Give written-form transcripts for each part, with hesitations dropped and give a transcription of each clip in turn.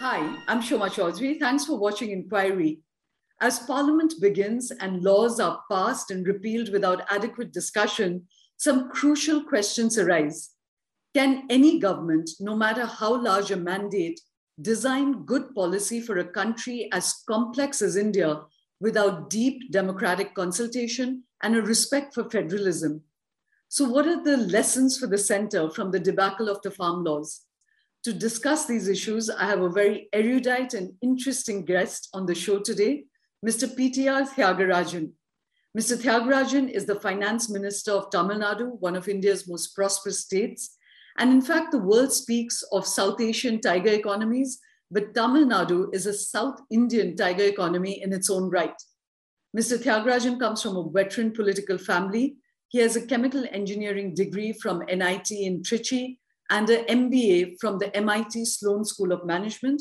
Hi, I'm Shoma Chaudhury. Thanks for watching Inquiry. As Parliament begins and laws are passed and repealed without adequate discussion, some crucial questions arise. Can any government, no matter how large a mandate, design good policy for a country as complex as India without deep democratic consultation and a respect for federalism? So what are the lessons for the centre from the debacle of the farm laws? To discuss these issues, I have a very erudite and interesting guest on the show today, Mr. PTR Thiagarajan. Mr. Thiagarajan is the Finance Minister of Tamil Nadu, one of India's most prosperous states. And in fact, the world speaks of South Asian tiger economies, but Tamil Nadu is a South Indian tiger economy in its own right. Mr. Thiagarajan comes from a veteran political family. He has a chemical engineering degree from NIT in Trichy and an MBA from the MIT Sloan School of Management.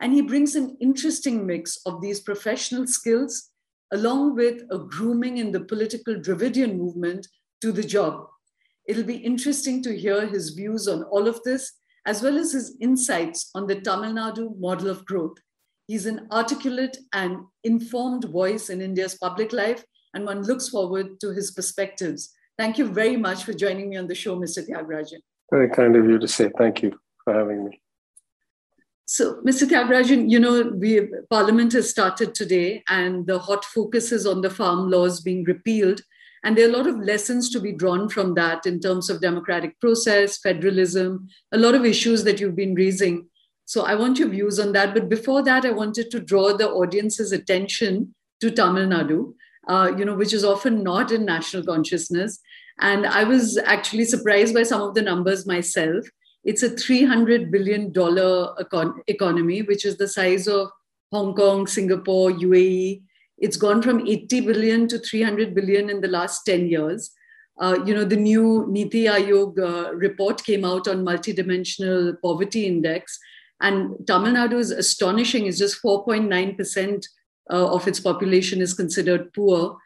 And he brings an interesting mix of these professional skills along with a grooming in the political Dravidian movement to the job. It'll be interesting to hear his views on all of this, as well as his insights on the Tamil Nadu model of growth. He's an articulate and informed voice in India's public life, and one looks forward to his perspectives. Thank you very much for joining me on the show, Mr. Thiagarajan. Very kind of you to say. Thank you for having me. So, Mr. Thiagarajan, you know, Parliament has started today, and the hot focus is on the farm laws being repealed. And there are a lot of lessons to be drawn from that in terms of democratic process, federalism, a lot of issues that you've been raising. So I want your views on that. But before that, I wanted to draw the audience's attention to Tamil Nadu, which is often not in national consciousness. And I was actually surprised by some of the numbers myself. It's a $300 billion economy, which is the size of Hong Kong, Singapore, UAE. It's gone from 80 billion to 300 billion in the last 10 years. The new Niti Aayog report came out on multidimensional poverty index, and Tamil Nadu is astonishing. It's just 4.9% of its population is considered poor.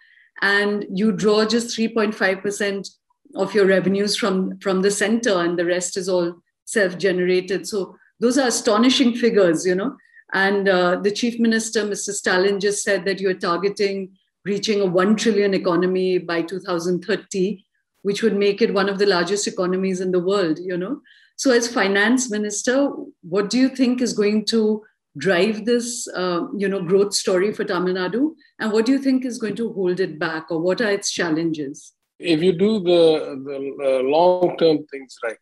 And you draw just 3.5% of your revenues from the center, and the rest is all self-generated. So those are astonishing figures, you know. And the Chief Minister, Mr. Stalin, just said that you're targeting reaching a 1 trillion economy by 2030, which would make it one of the largest economies in the world, you know. So as Finance Minister, what do you think is going to drive this, growth story for Tamil Nadu? And what do you think is going to hold it back, or what are its challenges? If you do the long-term things right,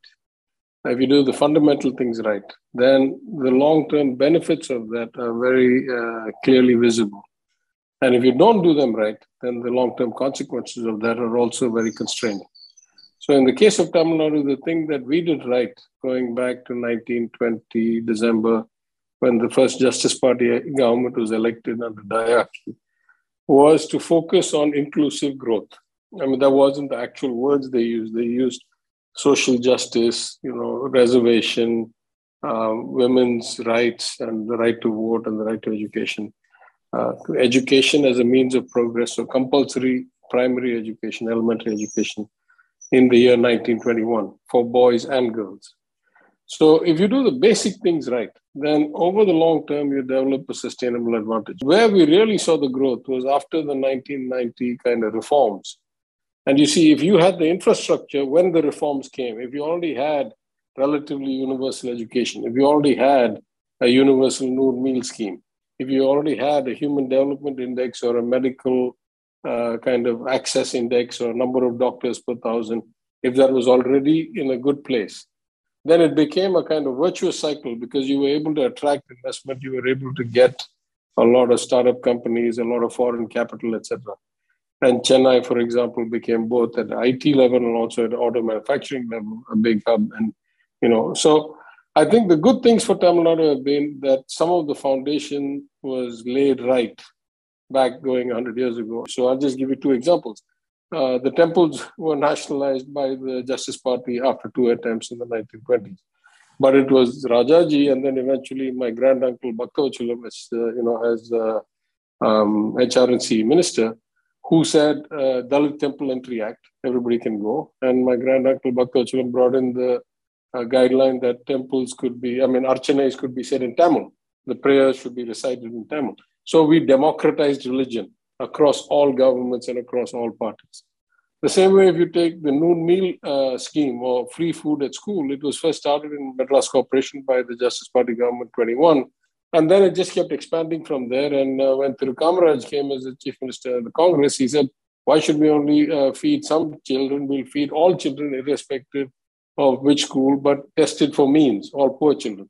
if you do the fundamental things right, then the long-term benefits of that are very clearly visible. And if you don't do them right, then the long-term consequences of that are also very constraining. So in the case of Tamil Nadu, the thing that we did right, going back to 1920 December, when the first Justice Party government was elected under Dayaki, was to focus on inclusive growth. I mean, that wasn't the actual words they used. They used social justice, reservation, women's rights, and the right to vote and the right to education. Education as a means of progress, so compulsory primary education, elementary education in the year 1921 for boys and girls. So if you do the basic things right, then over the long term, you develop a sustainable advantage. Where we really saw the growth was after the 1990 kind of reforms. And you see, if you had the infrastructure when the reforms came, if you already had relatively universal education, if you already had a universal noon meal scheme, if you already had a human development index or a medical kind of access index or number of doctors per thousand, if that was already in a good place, then it became a kind of virtuous cycle because you were able to attract investment, you were able to get a lot of startup companies, a lot of foreign capital, etc. And Chennai, for example, became both at the IT level and also at the auto manufacturing level, a big hub. And, so I think the good things for Tamil Nadu have been that some of the foundation was laid right back going 100 years ago. So I'll just give you two examples. The temples were nationalized by the Justice Party after two attempts in the 1920s. But it was Rajaji, and then eventually my granduncle Bakthavachalam, as HRNC minister, who said Dalit Temple Entry Act, everybody can go. And my granduncle Bakthavachalam brought in the guideline that temples could be, archanas could be said in Tamil. The prayers should be recited in Tamil. So we democratized religion across all governments and across all parties. The same way, if you take the noon meal scheme or free food at school, it was first started in Madras Corporation by the Justice Party government 21. And then it just kept expanding from there. And when Thiru Kamaraj came as the chief minister of the Congress, he said, why should we only feed some children? We'll feed all children irrespective of which school, but tested for means, all poor children.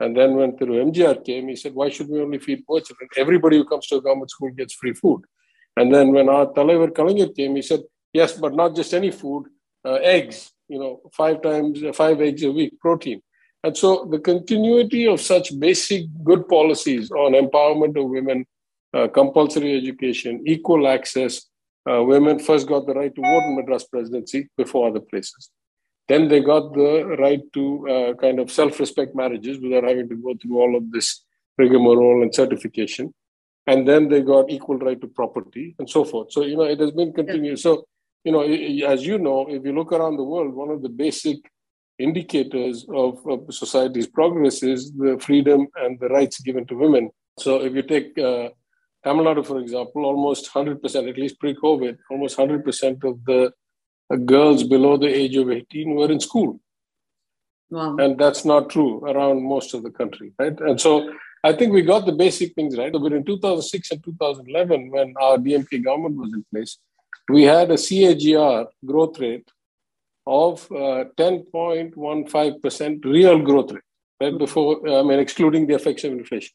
And then when Thiru MGR came, he said, why should we only feed poor children? Everybody who comes to a government school gets free food. And then when our Thalaivar Kalaignar came, he said, yes, but not just any food, eggs, 5 eggs a week, protein. And so the continuity of such basic good policies on empowerment of women, compulsory education, equal access, women first got the right to vote in Madras presidency before other places. Then they got the right to kind of self-respect marriages without having to go through all of this rigmarole and certification. And then they got equal right to property and so forth. So, it has been continued. So, as you know, if you look around the world, one of the basic indicators of society's progress is the freedom and the rights given to women. So if you take Tamil Nadu, for example, almost 100%, at least pre-COVID, almost 100% of the girls below the age of 18 were in school. Wow. And that's not true around most of the country, right? And so I think we got the basic things right. But in 2006 and 2011, when our DMK government was in place, we had a CAGR growth rate of 10.15% real growth rate, right? Before, excluding the effects of inflation.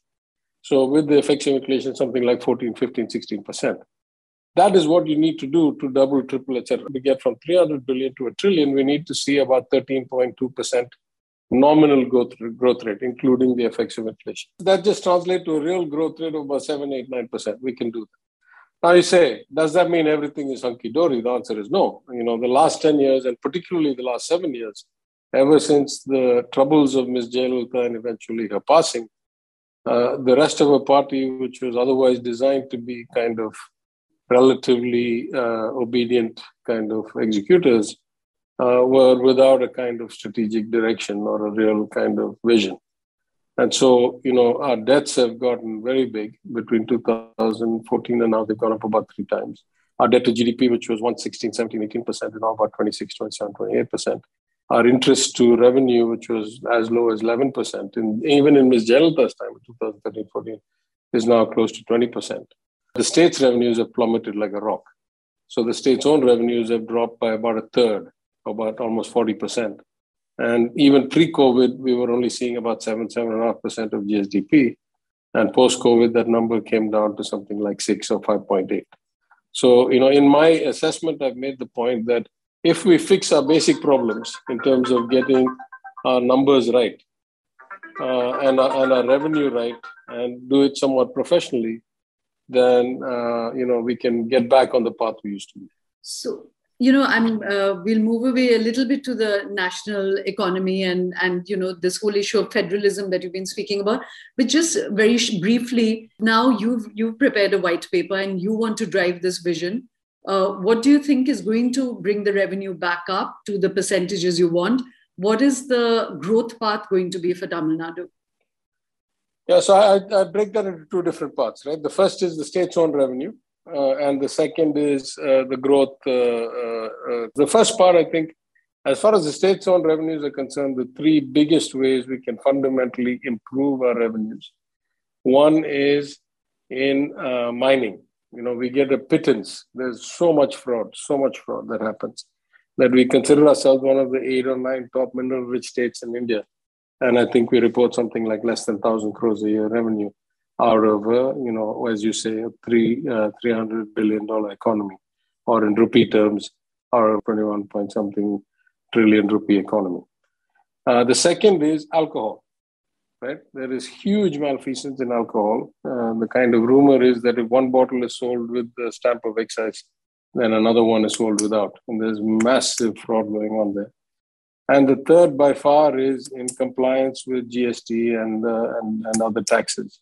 So with the effects of inflation, something like 14, 15, 16%. That is what you need to do to double, triple, etc. To get from 300 billion to a trillion, we need to see about 13.2% nominal growth rate, including the effects of inflation. That just translates to a real growth rate of about 7, 8, 9%. We can do that. Now you say, does that mean everything is hunky-dory? The answer is no. The last 10 years, and particularly the last 7 years, ever since the troubles of Ms. Jayalalithaa and eventually her passing, the rest of her party, which was otherwise designed to be kind of relatively obedient kind of executors, were without a kind of strategic direction or a real kind of vision. And so, our debts have gotten very big between 2014 and now. They've gone up about 3 times. Our debt to GDP, which was 16, 17, 18%, is now about 26, 27, 28%. Our interest to revenue, which was as low as 11%, and even in Ms. Jayalalitha's time, in 2013, 14, is now close to 20%. The state's revenues have plummeted like a rock. So the state's own revenues have dropped by about 1/3, about almost 40%. And even pre-COVID, we were only seeing about 7.5% of GSDP. And post-COVID, that number came down to something like 6 or 5.8. So, in my assessment, I've made the point that if we fix our basic problems in terms of getting our numbers right and our revenue right and do it somewhat professionally, then, we can get back on the path we used to be. So, we'll move away a little bit to the national economy and this whole issue of federalism that you've been speaking about. But just very briefly, now you've prepared a white paper and you want to drive this vision. What do you think is going to bring the revenue back up to the percentages you want? What is the growth path going to be for Tamil Nadu? Yeah, so I break that into 2 different parts, right? The first is the state's own revenue. And the second is the growth. The first part, I think, as far as the state's own revenues are concerned, the 3 biggest ways we can fundamentally improve our revenues. One is in mining. We get a pittance. There's so much fraud that happens that we consider ourselves one of the 8 or 9 top mineral-rich states in India. And I think we report something like less than 1,000 crores a year revenue out of, as you say, a $300 billion economy, or in rupee terms, our 21-point-something trillion rupee economy. The second is alcohol, right? There is huge malfeasance in alcohol. The kind of rumor is that if 1 bottle is sold with the stamp of excise, then another one is sold without. And there's massive fraud going on there. And the third, by far, is in compliance with GST and other taxes.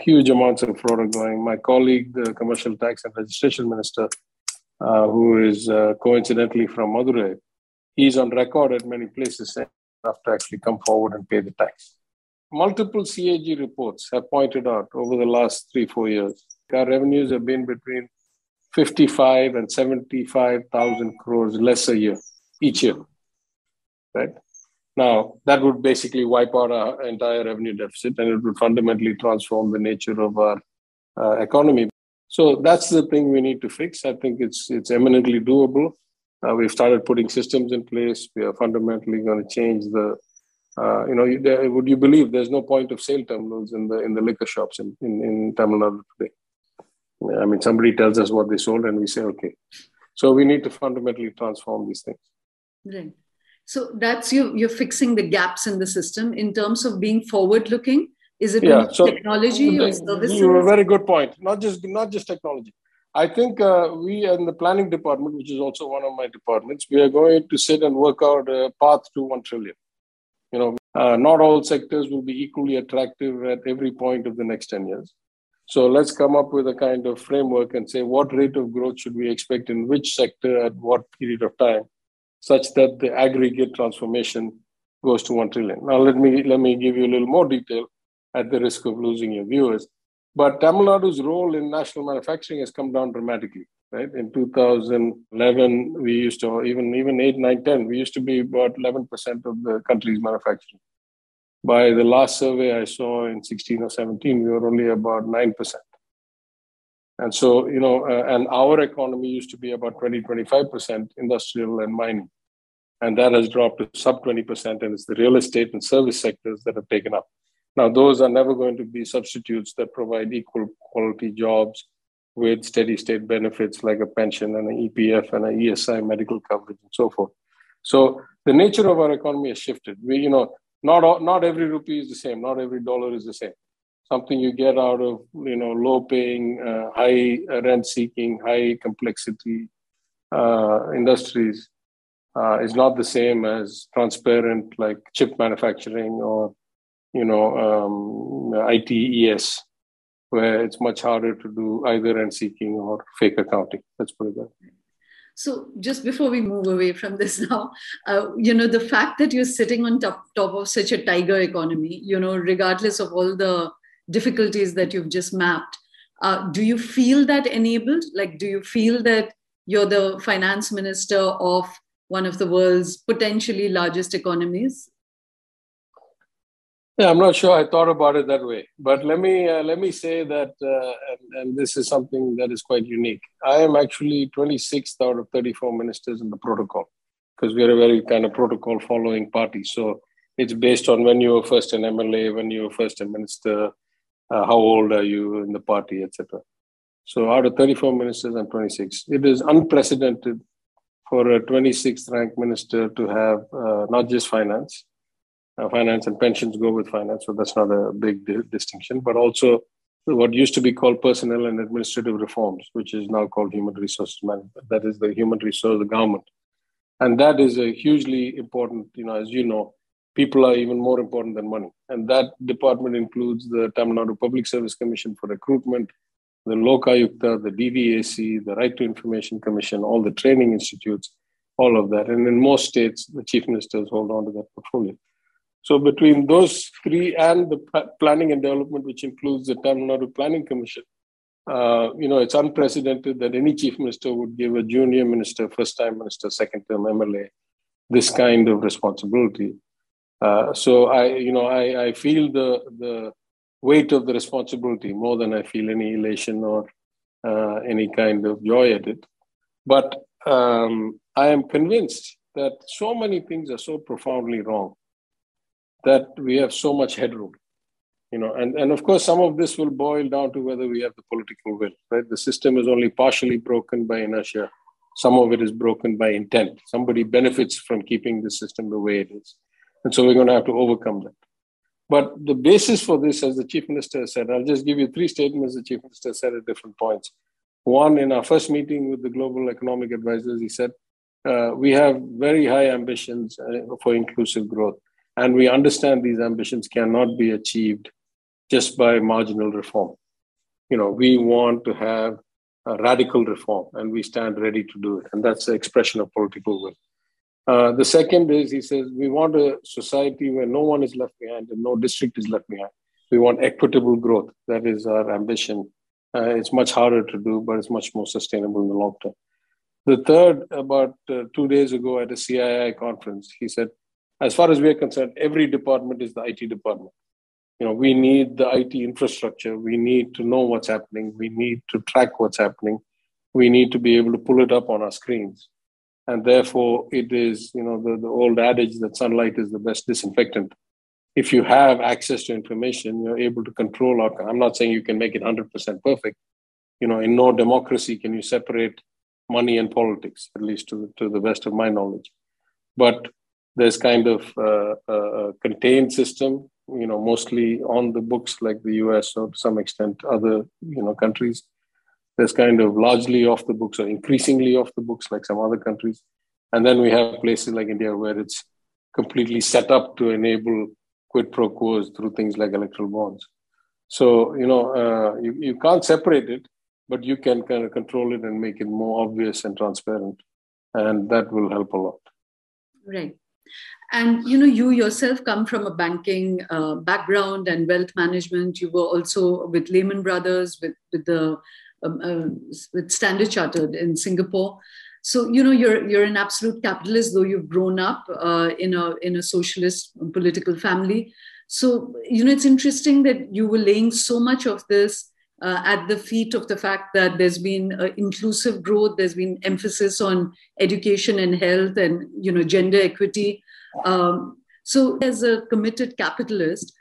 Huge amounts of fraud are going. My colleague, the Commercial Tax and Registration Minister, who is coincidentally from Madurai, he's on record at many places saying have to actually come forward and pay the tax. Multiple CAG reports have pointed out over the last 3-4 years, our revenues have been between 55 and 75,000 crores less a year, each year, right? Now, that would basically wipe out our entire revenue deficit and it would fundamentally transform the nature of our economy. So that's the thing we need to fix. I think it's eminently doable. We've started putting systems in place. We are fundamentally going to change the, would you believe there's no point of sale terminals in the liquor shops in Tamil Nadu today? I mean, somebody tells us what they sold and we say, okay. So we need to fundamentally transform these things. Right. So that's you're fixing the gaps in the system in terms of being forward-looking. Is it technology or services? You have a very good point. Not just technology. I think we in the planning department, which is also one of my departments, we are going to sit and work out a path to 1 trillion. Not all sectors will be equally attractive at every point of the next 10 years. So let's come up with a kind of framework and say what rate of growth should we expect in which sector at what period of time, such that the aggregate transformation goes to 1 trillion. Now, let me give you a little more detail at the risk of losing your viewers. But Tamil Nadu's role in national manufacturing has come down dramatically, right? In 2011, we used to, even 8, 9, 10, we used to be about 11% of the country's manufacturing. By the last survey I saw in 16 or 17, we were only about 9%. And so, and our economy used to be about 20, 25% industrial and mining. And that has dropped to sub 20%, and it's the real estate and service sectors that have taken up. Now, those are never going to be substitutes that provide equal quality jobs with steady state benefits like a pension and an EPF and an ESI medical coverage and so forth. So the nature of our economy has shifted. We, not every rupee is the same. Not every dollar is the same. Something you get out of, low-paying, high rent-seeking, high-complexity industries is not the same as transparent, like chip manufacturing or, ITES, where it's much harder to do either rent-seeking or fake accounting. Let's put it that way. So just before we move away from this now, the fact that you're sitting on top of such a tiger economy, regardless of all the difficulties that you've just mapped, do you feel that enabled? Like, do you feel that you're the finance minister of one of the world's potentially largest economies? Yeah, I'm not sure I thought about it that way, but let me say that, and this is something that is quite unique. I am actually 26th out of 34 ministers in the protocol, because we are a very kind of protocol following party. So it's based on when you were first an MLA, when you were first a minister, how old are you in the party, etc. So out of 34 ministers, I'm 26. It is unprecedented for a 26th ranked minister to have not just finance. Finance and pensions go with finance, so that's not a big distinction, but also what used to be called personnel and administrative reforms, which is now called human resources management. That is the human resource of the government. And that is a hugely important, as you know, people are even more important than money. And that department includes the Tamil Nadu Public Service Commission for Recruitment, the Lokayukta, the DVAC, the Right to Information Commission, all the training institutes, all of that. And in most states, the chief ministers hold on to that portfolio. So between those three and the planning and development, which includes the Tamil Nadu Planning Commission, it's unprecedented that any chief minister would give a junior minister, first-time minister, second-term MLA, this kind of responsibility. So I feel the weight of the responsibility more than I feel any elation or any kind of joy at it. But I am convinced that so many things are so profoundly wrong that we have so much headroom, and of course, some of this will boil down to whether we have the political will, right? The system is only partially broken by inertia. Some of it is broken by intent. Somebody benefits from keeping the system the way it is. And so we're going to have to overcome that. But the basis for this, as the chief minister said, I'll just give you three statements the chief minister said at different points. One, in our first meeting with the global economic advisors, he said, we have very high ambitions for inclusive growth. And we understand these ambitions cannot be achieved just by marginal reform. We want to have a radical reform and we stand ready to do it. And that's the expression of political will. The second is, he says, we want a society where no one is left behind and no district is left behind. We want equitable growth. That is our ambition. It's much harder to do, but it's much more sustainable in the long term. The third, about 2 days ago at a CII conference, he said, as far as we're concerned, every department is the IT department. You know, we need the IT infrastructure. We need to know what's happening. We need to track what's happening. We need to be able to pull it up on our screens. And therefore, it is, you know, the old adage that sunlight is the best disinfectant. If you have access to information, you're able to control outcome. I'm not saying you can make it 100% perfect. You know, in no democracy can you separate money and politics, at least to the best of my knowledge. But there's kind of a contained system, you know, mostly on the books like the US or to some extent other, you know, countries. There's kind of largely off the books or increasingly off the books like some other countries. And then we have places like India where it's completely set up to enable quid pro quos through things like electoral bonds. So, you know, you can't separate it, but you can kind of control it and make it more obvious and transparent. And that will help a lot. Right. And, you know, you yourself come from a banking background and wealth management. You were also with Lehman Brothers, with Standard Chartered in Singapore. So, you know, you're an absolute capitalist, though you've grown up in a socialist political family. So, you know, it's interesting that you were laying so much of this at the feet of the fact that there's been inclusive growth, there's been emphasis on education and health and, you know, gender equity. So as a committed capitalist,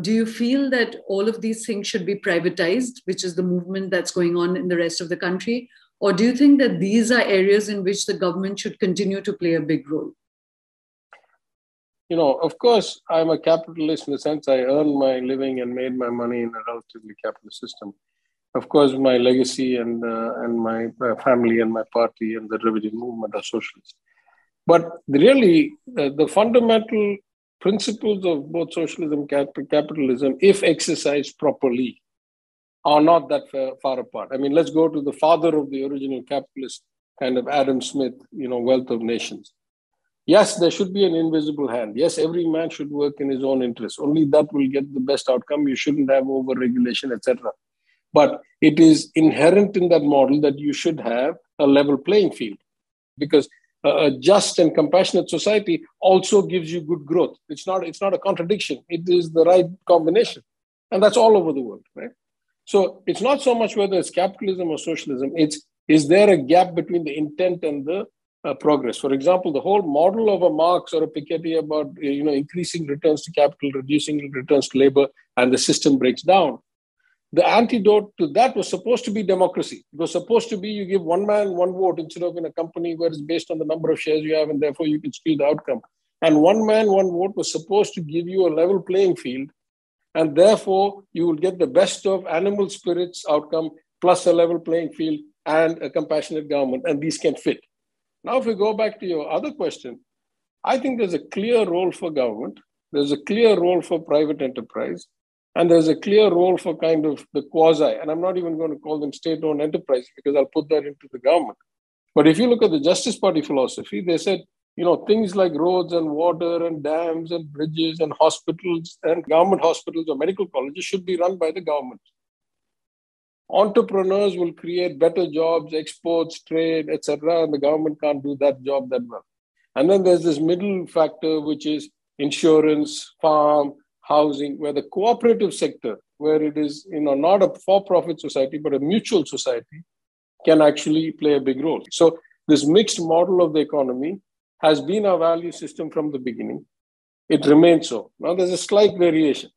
do you feel that all of these things should be privatized, which is the movement that's going on in the rest of the country? Or do you think that these are areas in which the government should continue to play a big role? You know, of course, I'm a capitalist in the sense I earned my living and made my money in a relatively capitalist system. Of course, my legacy and my family and my party and the derivative movement are socialist. But really, the fundamental principles of both socialism and capitalism, if exercised properly, are not that far apart. I mean, let's go to the father of the original capitalist, kind of Adam Smith, you know, Wealth of Nations. Yes, there should be an invisible hand. Yes, every man should work in his own interest. Only that will get the best outcome. You shouldn't have over-regulation, etc. But it is inherent in that model that you should have a level playing field, because a just and compassionate society also gives you good growth. It's not a contradiction. It is the right combination. And that's all over the world, right? So it's not so much whether it's capitalism or socialism. It's, is there a gap between the intent and the progress? For example, the whole model of a Marx or a Piketty about, you know, increasing returns to capital, reducing returns to labor, and the system breaks down. The antidote to that was supposed to be democracy. It was supposed to be you give one man one vote instead of in a company where it's based on the number of shares you have and therefore you can steal the outcome. And one man, one vote was supposed to give you a level playing field, and therefore you will get the best of animal spirits outcome plus a level playing field and a compassionate government, and these can fit. Now, if we go back to your other question, I think there's a clear role for government. There's a clear role for private enterprise. And there's a clear role for kind of the quasi, and I'm not even going to call them state-owned enterprises because I'll put that into the government. But if you look at the Justice Party philosophy, they said, you know, things like roads and water and dams and bridges and hospitals and government hospitals or medical colleges should be run by the government. Entrepreneurs will create better jobs, exports, trade, etc., and the government can't do that job that well. And then there's this middle factor, which is insurance, farm, housing, where the cooperative sector, where it is, you know, not a for-profit society, but a mutual society, can actually play a big role. So this mixed model of the economy has been our value system from the beginning. It remains so. Now, there's a slight variation.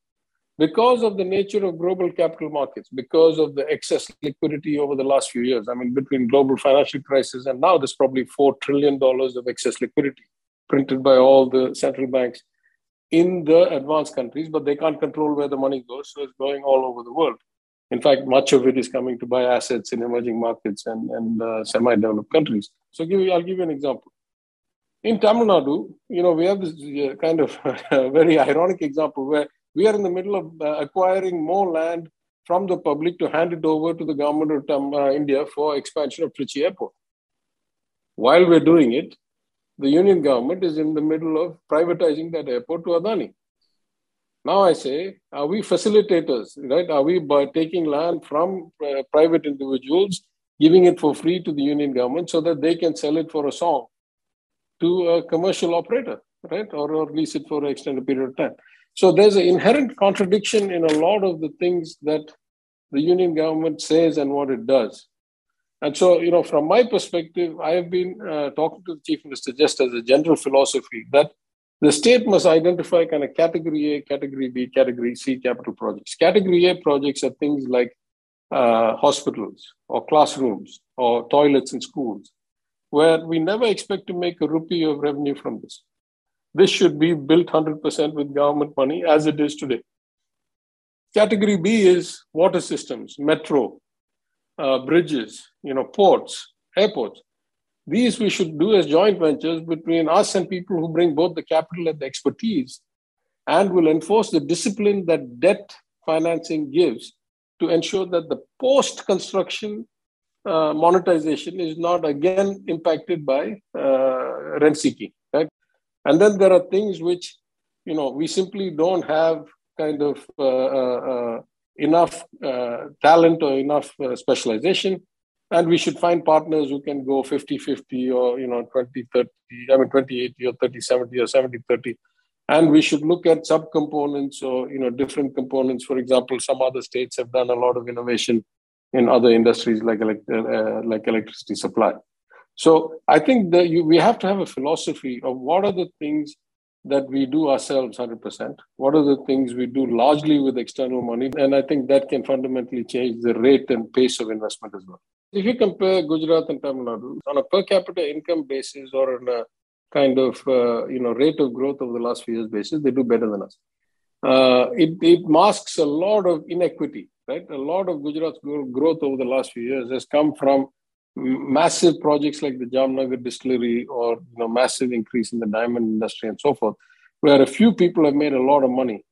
Because of the nature of global capital markets, because of the excess liquidity over the last few years, I mean, between global financial crisis and now, there's probably $4 trillion of excess liquidity printed by all the central banks in the advanced countries, but they can't control where the money goes, so it's going all over the world. In fact, much of it is coming to buy assets in emerging markets and semi-developed countries. So I'll give you an example. In Tamil Nadu, you know, we have this kind of very ironic example where we are in the middle of acquiring more land from the public to hand it over to the government of India for expansion of Trichy Airport. While we're doing it, the union government is in the middle of privatizing that airport to Adani. Now I say, are we facilitators, right? Are we by taking land from private individuals, giving it for free to the union government so that they can sell it for a song to a commercial operator, right? Or lease it for an extended period of time. So there's an inherent contradiction in a lot of the things that the union government says and what it does. And so, you know, from my perspective, I have been talking to the Chief Minister just as a general philosophy that the state must identify kind of category A, category B, category C capital projects. Category A projects are things like hospitals or classrooms or toilets in schools, where we never expect to make a rupee of revenue from this. This should be built 100% with government money as it is today. Category B is water systems, metro, bridges, you know, ports, airports. These we should do as joint ventures between us and people who bring both the capital and the expertise and will enforce the discipline that debt financing gives to ensure that the post-construction monetization is not again impacted by rent-seeking. Right? And then there are things which, you know, we simply don't have kind of enough talent or enough specialization. And we should find partners who can go 50-50 or, you know, 20-30, I mean, 20-80 or 30-70 or 70-30. And we should look at subcomponents or, you know, different components. For example, some other states have done a lot of innovation in other industries like electricity supply. So I think that we have to have a philosophy of what are the things that we do ourselves 100%. What are the things we do largely with external money? And I think that can fundamentally change the rate and pace of investment as well. If you compare Gujarat and Tamil Nadu on a per capita income basis or on a kind of, you know, rate of growth over the last few years basis, they do better than us. It masks a lot of inequity, right? A lot of Gujarat's growth over the last few years has come from massive projects like the Jamnagar distillery or, you know, massive increase in the diamond industry and so forth, where a few people have made a lot of money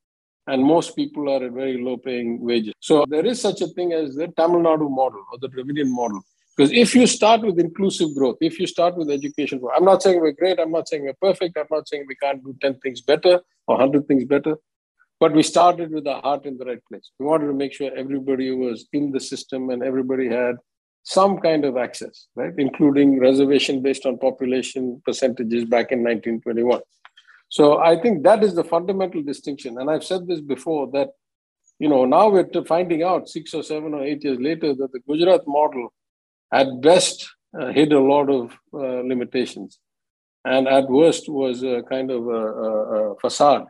and most people are at very low paying wages. So there is such a thing as the Tamil Nadu model or the Dravidian model. Because if you start with inclusive growth, if you start with education, I'm not saying we're great, I'm not saying we're perfect, I'm not saying we can't do 10 things better or 100 things better, but we started with our heart in the right place. We wanted to make sure everybody was in the system and everybody had some kind of access, right? Including reservation based on population percentages back in 1921. So I think that is the fundamental distinction. And I've said this before that, you know, now we're finding out 6 or 7 or 8 years later that the Gujarat model at best hid a lot of limitations and at worst was a kind of a facade.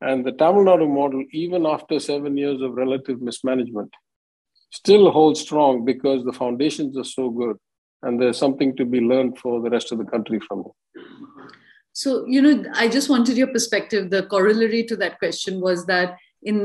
And the Tamil Nadu model, even after 7 years of relative mismanagement, still holds strong because the foundations are so good and there's something to be learned for the rest of the country from it. So, you know, I just wanted your perspective. The corollary to that question was that in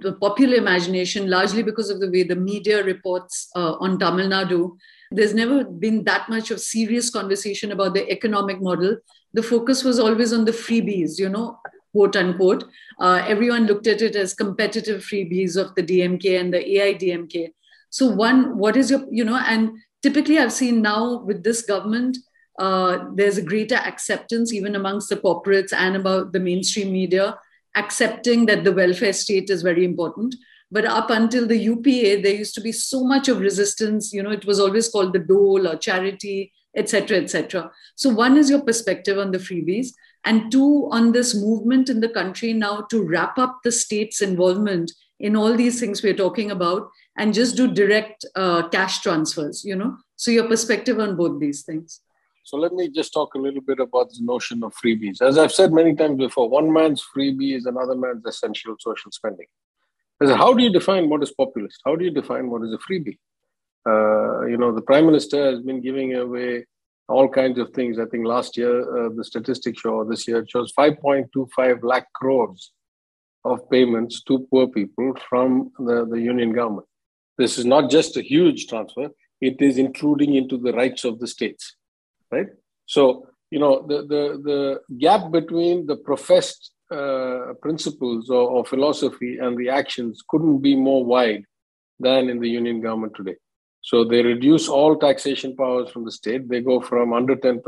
the popular imagination, largely because of the way the media reports on Tamil Nadu, there's never been that much of serious conversation about the economic model. The focus was always on the freebies, you know, quote unquote. Everyone looked at it as competitive freebies of the DMK and the AIDMK. So one, what is your, you know, and typically I've seen now with this government, there's a greater acceptance even amongst the corporates and about the mainstream media accepting that the welfare state is very important. But up until the UPA, there used to be so much of resistance. You know, it was always called the dole or charity, et cetera, et cetera. So one is your perspective on the freebies. And two, on this movement in the country now to wrap up the state's involvement in all these things we're talking about and just do direct cash transfers, you know. So your perspective on both these things. So let me just talk a little bit about this notion of freebies. As I've said many times before, one man's freebie is another man's essential social spending. How do you define what is populist? How do you define what is a freebie? You know, the Prime Minister has been giving away all kinds of things. I think last year, the statistics show, this year, it shows 5.25 lakh crores of payments to poor people from the union government. This is not just a huge transfer. It is intruding into the rights of the states. Right? So, you know, the gap between the professed principles or philosophy and the actions couldn't be more wide than in the union government today. So they reduce all taxation powers from the state. They go from under 10%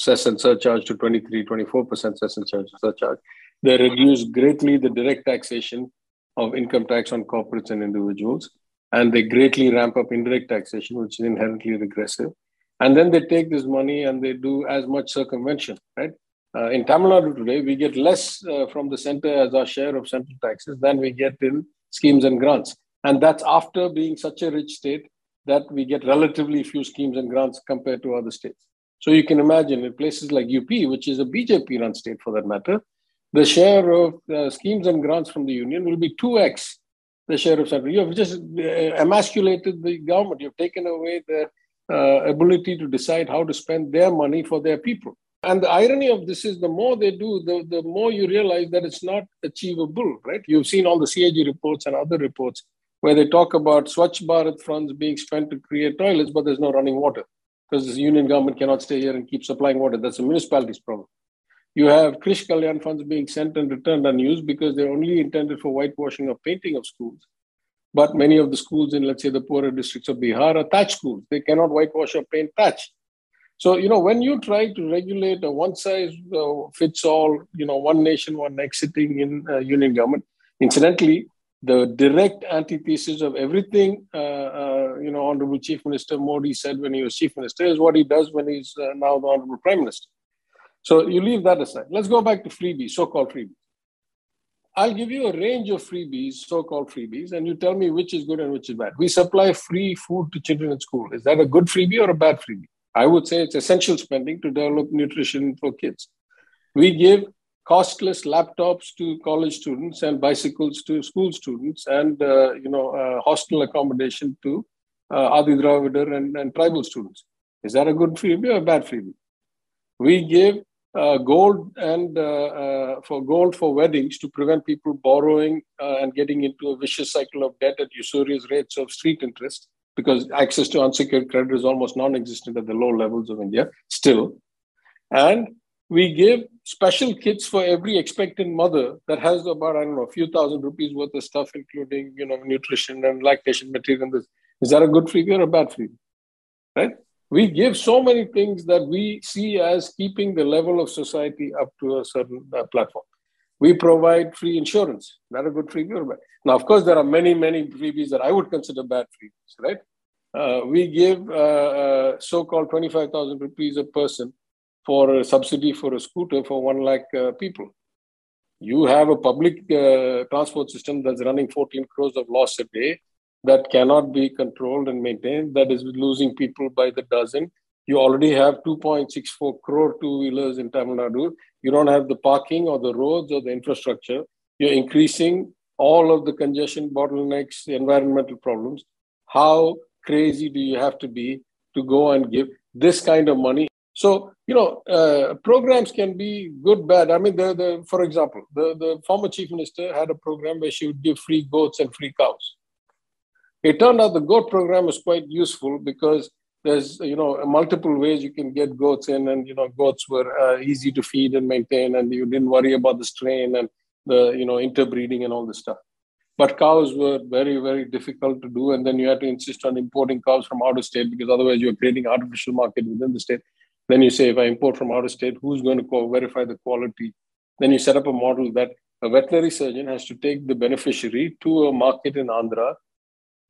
cess and surcharge to 23, 24% cess and surcharge. They reduce greatly the direct taxation of income tax on corporates and individuals. And they greatly ramp up indirect taxation, which is inherently regressive. And then they take this money and they do as much circumvention, right? In Tamil Nadu today, we get less from the center as our share of central taxes than we get in schemes and grants. And that's after being such a rich state that we get relatively few schemes and grants compared to other states. So you can imagine in places like UP, which is a BJP-run state for that matter, the share of schemes and grants from the union will be 2x the share of central. You have just emasculated the government. You've taken away their ability to decide how to spend their money for their people. And the irony of this is the more they do, the more you realize that it's not achievable, right? You've seen all the CAG reports and other reports where they talk about Swachh Bharat funds being spent to create toilets, but there's no running water because the union government cannot stay here and keep supplying water. That's a municipality's problem. You have Krish Kalyan funds being sent and returned unused because they're only intended for whitewashing or painting of schools. But many of the schools in, let's say, the poorer districts of Bihar are thatch schools. They cannot whitewash or paint thatch. So, you know, when you try to regulate a one-size-fits-all, one nation, one exiting in union government, incidentally, the direct antithesis of everything, Honorable Chief Minister Modi said when he was Chief Minister is what he does when he's now the Honorable Prime Minister. So you leave that aside. Let's go back to freebies, so-called freebies. I'll give you a range of freebies, so-called freebies, and you tell me which is good and which is bad. We supply free food to children in school. Is that a good freebie or a bad freebie? I would say it's essential spending to develop nutrition for kids. We give costless laptops to college students and bicycles to school students and, hostel accommodation to Adi Dravidar and tribal students. Is that a good freebie or a bad freebie? We give gold for weddings to prevent people borrowing and getting into a vicious cycle of debt at usurious rates of street interest, because access to unsecured credit is almost non-existent at the low levels of India still. And we give special kits for every expectant mother that has about, a few thousand rupees worth of stuff, including, nutrition and lactation material. And this. Is that a good freebie or a bad freebie? Right? We give so many things that we see as keeping the level of society up to a certain platform. We provide free insurance. Not a good freebie or bad. Now, of course, there are many, many freebies that I would consider bad freebies, right? We give so-called 25,000 rupees a person for a subsidy for a scooter for 1 lakh people. You have a public transport system that's running 14 crores of loss a day that cannot be controlled and maintained, that is losing people by the dozen. You already have 2.64 crore two-wheelers in Tamil Nadu. You don't have the parking or the roads or the infrastructure. You're increasing all of the congestion, bottlenecks, environmental problems. How crazy do you have to be to go and give this kind of money? So, programs can be good, bad. For example, the former chief minister had a program where she would give free goats and free cows. It turned out the goat program was quite useful because there's, multiple ways you can get goats in and, goats were easy to feed and maintain and you didn't worry about the strain and the, interbreeding and all this stuff. But cows were very, very difficult to do. And then you had to insist on importing cows from out of state because otherwise you're creating artificial market within the state. Then you say, if I import from out of state, who's going to verify the quality? Then you set up a model that a veterinary surgeon has to take the beneficiary to a market in Andhra,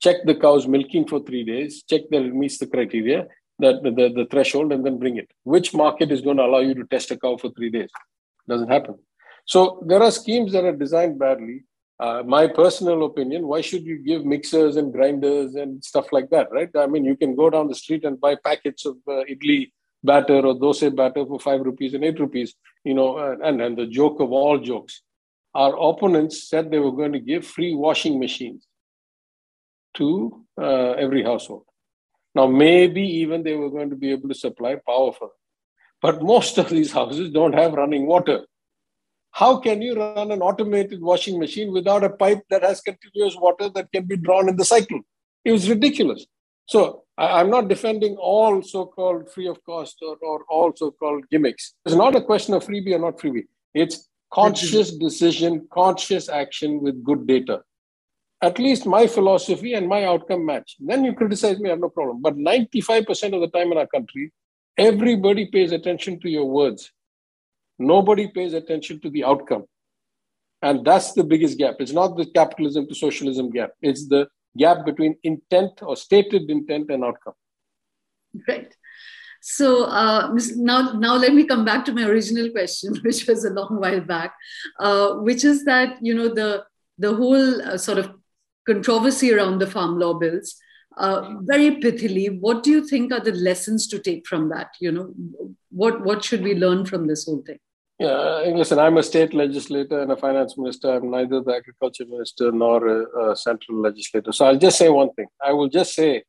check the cow's milking for 3 days, check that it meets the criteria, the threshold, and then bring it. Which market is going to allow you to test a cow for 3 days? Doesn't happen. So there are schemes that are designed badly. My personal opinion, why should you give mixers and grinders and stuff like that, right? You can go down the street and buy packets of idli batter or dosa batter for 5 rupees and 8 rupees, and the joke of all jokes. Our opponents said they were going to give free washing machines to every household. Now, maybe even they were going to be able to supply power for them. But most of these houses don't have running water. How can you run an automated washing machine without a pipe that has continuous water that can be drawn in the cycle? It was ridiculous. So I'm not defending all so-called free of cost or all so-called gimmicks. It's not a question of freebie or not freebie. It's conscious decision, conscious action with good data. at least my philosophy and my outcome match. Then you criticize me, I have no problem. But 95% of the time in our country, everybody pays attention to your words. Nobody pays attention to the outcome. And that's the biggest gap. It's not the capitalism to socialism gap. It's the gap between intent or stated intent and outcome. Right. So now let me come back to my original question, which was a long while back, which is that, you know, the whole sort of controversy around the farm law bills, very pithily, what do you think are the lessons to take from that? You know, what should we learn from this whole thing? Yeah, listen, I'm a state legislator and a finance minister. I'm neither the agriculture minister nor a central legislator. So I'll just say one thing. I will just say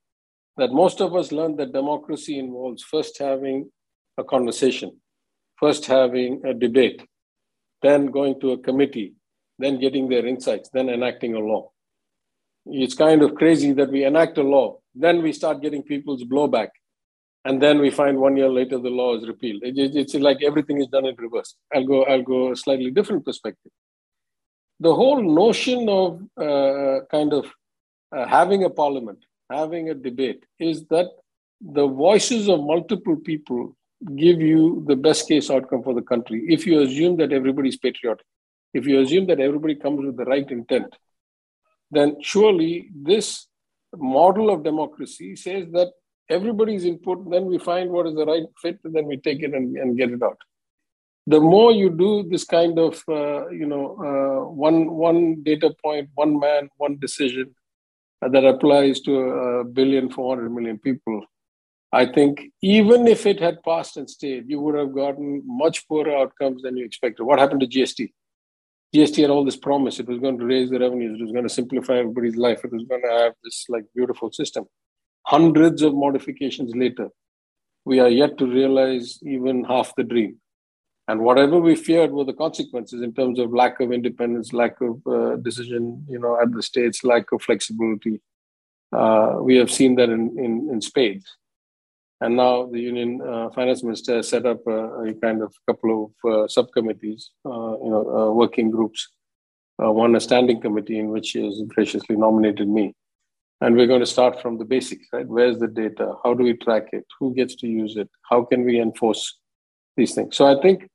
that most of us learned that democracy involves first having a conversation, first having a debate, then going to a committee, then getting their insights, then enacting a law. It's kind of crazy that we enact a law, then we start getting people's blowback, and then we find 1 year later the law is repealed. It's like everything is done in reverse. I'll go a slightly different perspective. The whole notion of having a parliament, having a debate, is that the voices of multiple people give you the best case outcome for the country if you assume that everybody's patriotic. If you assume that everybody comes with the right intent, then surely this model of democracy says that everybody's input, then we find what is the right fit, and then we take it and get it out. The more you do this kind of, one data point, one man, one decision that applies to 1,400,000,000 people, I think even if it had passed and stayed, you would have gotten much poorer outcomes than you expected. What happened to GST? GST had all this promise. It was going to raise the revenues. It was going to simplify everybody's life. It was going to have this like beautiful system. Hundreds of modifications later, we are yet to realize even half the dream. And whatever we feared were the consequences in terms of lack of independence, lack of decision, at the states, lack of flexibility. We have seen that in spades. And now the union finance minister has set up a kind of couple of subcommittees, working groups. One a standing committee in which she has graciously nominated me. And we're going to start from the basics, right? Where's the data? How do we track it? Who gets to use it? How can we enforce these things? So I think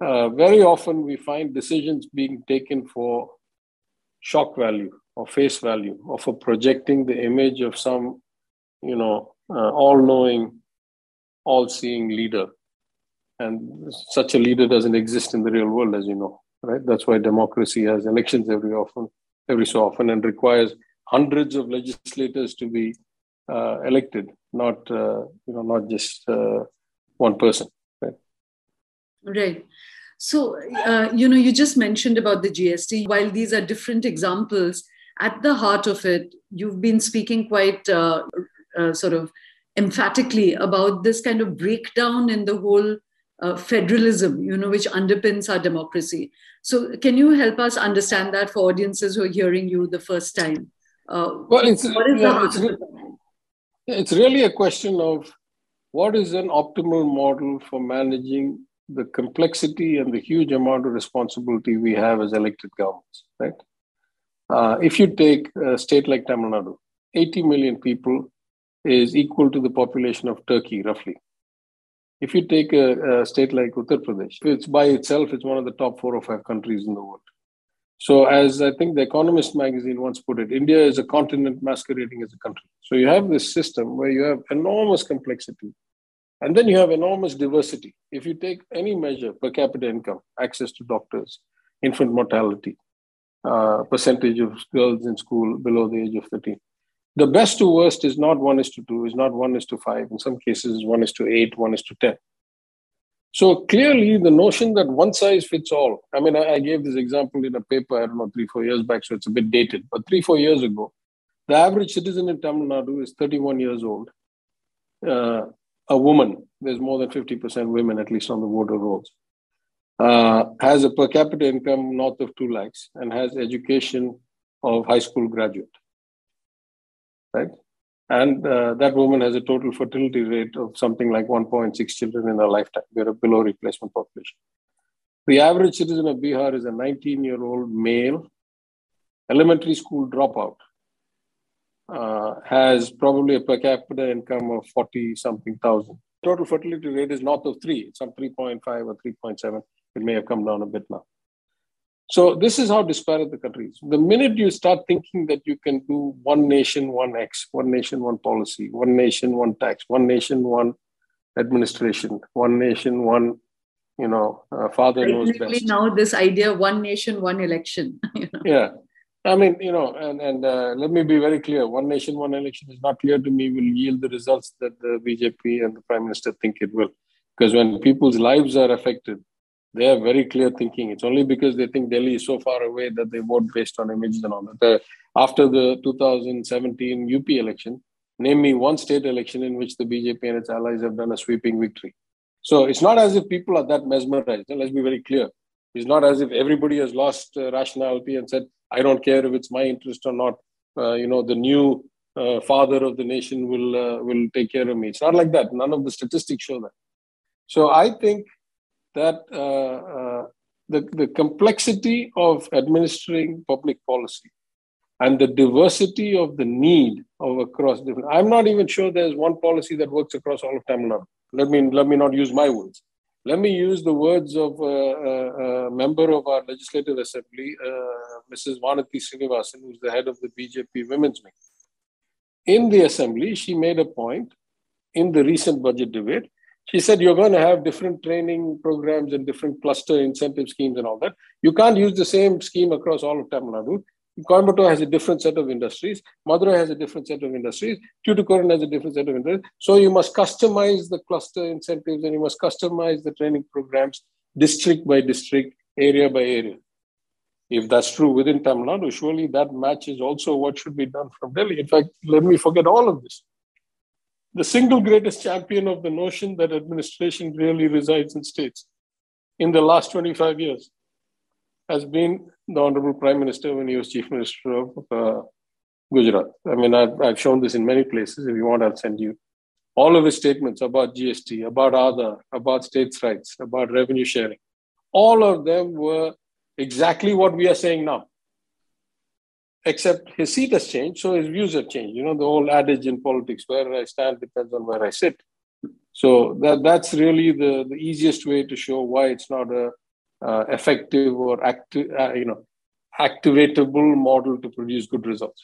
very often we find decisions being taken for shock value or face value or for projecting the image of some, all-knowing, all-seeing leader. And such a leader doesn't exist in the real world, as you know, right? That's why democracy has elections every so often, and requires hundreds of legislators to be elected, not just one person. Right. Right. So, you just mentioned about the GST. While these are different examples, at the heart of it, you've been speaking quite sort of emphatically about this kind of breakdown in the whole federalism, which underpins our democracy. So can you help us understand that for audiences who are hearing you the first time? It's really a question of what is an optimal model for managing the complexity and the huge amount of responsibility we have as elected governments, right? If you take a state like Tamil Nadu, 80 million people is equal to the population of Turkey, roughly. If you take a state like Uttar Pradesh, it's by itself, it's one of the top 4 or 5 countries in the world. So as I think the Economist magazine once put it, India is a continent masquerading as a country. So you have this system where you have enormous complexity, and then you have enormous diversity. If you take any measure, per capita income, access to doctors, infant mortality, percentage of girls in school below the age of 13, the best to worst is not 1:2, is not 1:5. In some cases, 1:8, 1:10. So clearly, the notion that one size fits all, I mean, I gave this example in a paper, I don't know, 3-4 years back, so it's a bit dated, but 3-4 years ago, the average citizen in Tamil Nadu is 31 years old, a woman, there's more than 50% women, at least on the voter rolls, has a per capita income north of 2 lakhs and has education of high school graduate, right? And that woman has a total fertility rate of something like 1.6 children in her lifetime. We're a below replacement population. The average citizen of Bihar is a 19-year-old male, elementary school dropout has probably a per capita income of 40-something thousand. Total fertility rate is north of 3. It's some 3.5 or 3.7. It may have come down a bit now. So this is how disparate the country is. The minute you start thinking that you can do one nation, one X, one nation, one policy, one nation, one tax, one nation, one administration, one nation, one, you know, father knows best. Now this idea, one nation, one election. You know? Yeah. I mean, you know, and let me be very clear. One nation, one election is not clear to me will yield the results that the BJP and the Prime Minister think it will. Because when people's lives are affected, they have very clear thinking. It's only because they think Delhi is so far away that they vote based on images and all that. After the 2017 UP election, name me one state election in which the BJP and its allies have done a sweeping victory. So it's not as if people are that mesmerized. And let's be very clear. It's not as if everybody has lost rationality and said, I don't care if it's my interest or not. You know, the new father of the nation will take care of me. It's not like that. None of the statistics show that. So I think that the complexity of administering public policy and the diversity of the need of across different. I'm not even sure there's one policy that works across all of Tamil Nadu. Let me not use my words. Let me use the words of a member of our Legislative Assembly, Mrs. Vanathi Srinivasan, who's the head of the BJP Women's Wing. In the Assembly, she made a point in the recent budget debate. She said, you're going to have different training programs and different cluster incentive schemes and all that. You can't use the same scheme across all of Tamil Nadu. Coimbatore has a different set of industries. Madurai has a different set of industries. Tuticorin has a different set of industries. So you must customize the cluster incentives and you must customize the training programs district by district, area by area. If that's true within Tamil Nadu, surely that matches also what should be done from Delhi. In fact, let me forget all of this. The single greatest champion of the notion that administration really resides in states in the last 25 years has been the Honorable Prime Minister when he was Chief Minister of Gujarat. I mean, I've shown this in many places. If you want, I'll send you all of his statements about GST, about Aadhaar, about states' rights, about revenue sharing. All of them were exactly what we are saying now, except his seat has changed, so his views have changed. You know, the old adage in politics, where I stand depends on where I sit. So that's really the easiest way to show why it's not a effective or activatable model to produce good results.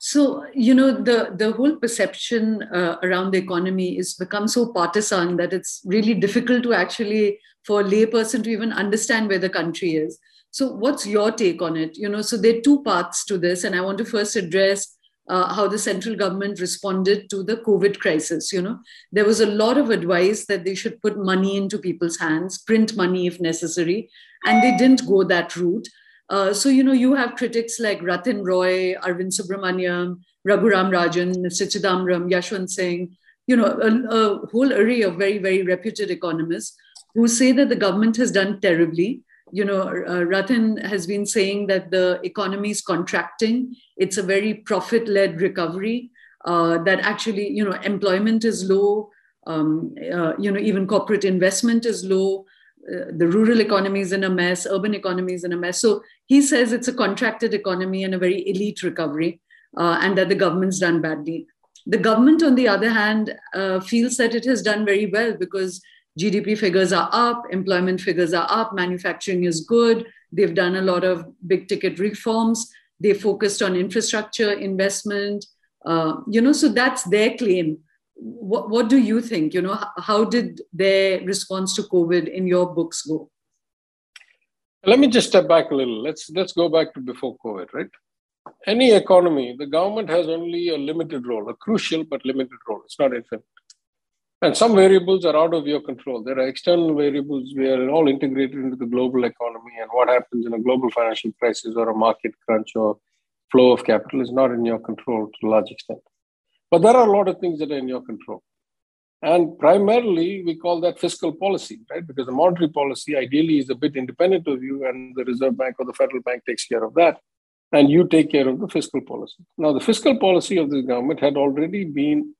So, you know, the whole perception around the economy is become so partisan that it's really difficult to actually, for a layperson to even understand where the country is. So what's your take on it? You know, so there are two parts to this. And I want to first address how the central government responded to the COVID crisis. You know, there was a lot of advice that they should put money into people's hands, print money if necessary, and they didn't go that route. So, you know, you have critics like Ratan Roy, Arvind Subramaniam, Raghuram Rajan, Mr. Chidambaram, Yashwant Singh, you know, a whole array of very, very reputed economists who say that the government has done terribly. You know, Ratan has been saying that the economy is contracting. It's a very profit-led recovery, that actually, you know, employment is low, you know, even corporate investment is low. The rural economy is in a mess, urban economy is in a mess. So he says it's a contracted economy and a very elite recovery, and that the government's done badly. The government, on the other hand, feels that it has done very well because GDP figures are up, employment figures are up, manufacturing is good. They've done a lot of big ticket reforms. They focused on infrastructure investment, you know, so that's their claim. What do you think? You know, how did their response to COVID in your books go? Let me just step back a little. Let's go back to before COVID, right? Any economy, the government has only a limited role, a crucial but limited role. It's not infinite. And some variables are out of your control. There are external variables. We are all integrated into the global economy, and what happens in a global financial crisis or a market crunch or flow of capital is not in your control to a large extent. But there are a lot of things that are in your control. And primarily, we call that fiscal policy, right? Because the monetary policy ideally is a bit independent of you, and the Reserve Bank or the Federal Bank takes care of that, and you take care of the fiscal policy. Now, the fiscal policy of this government had already been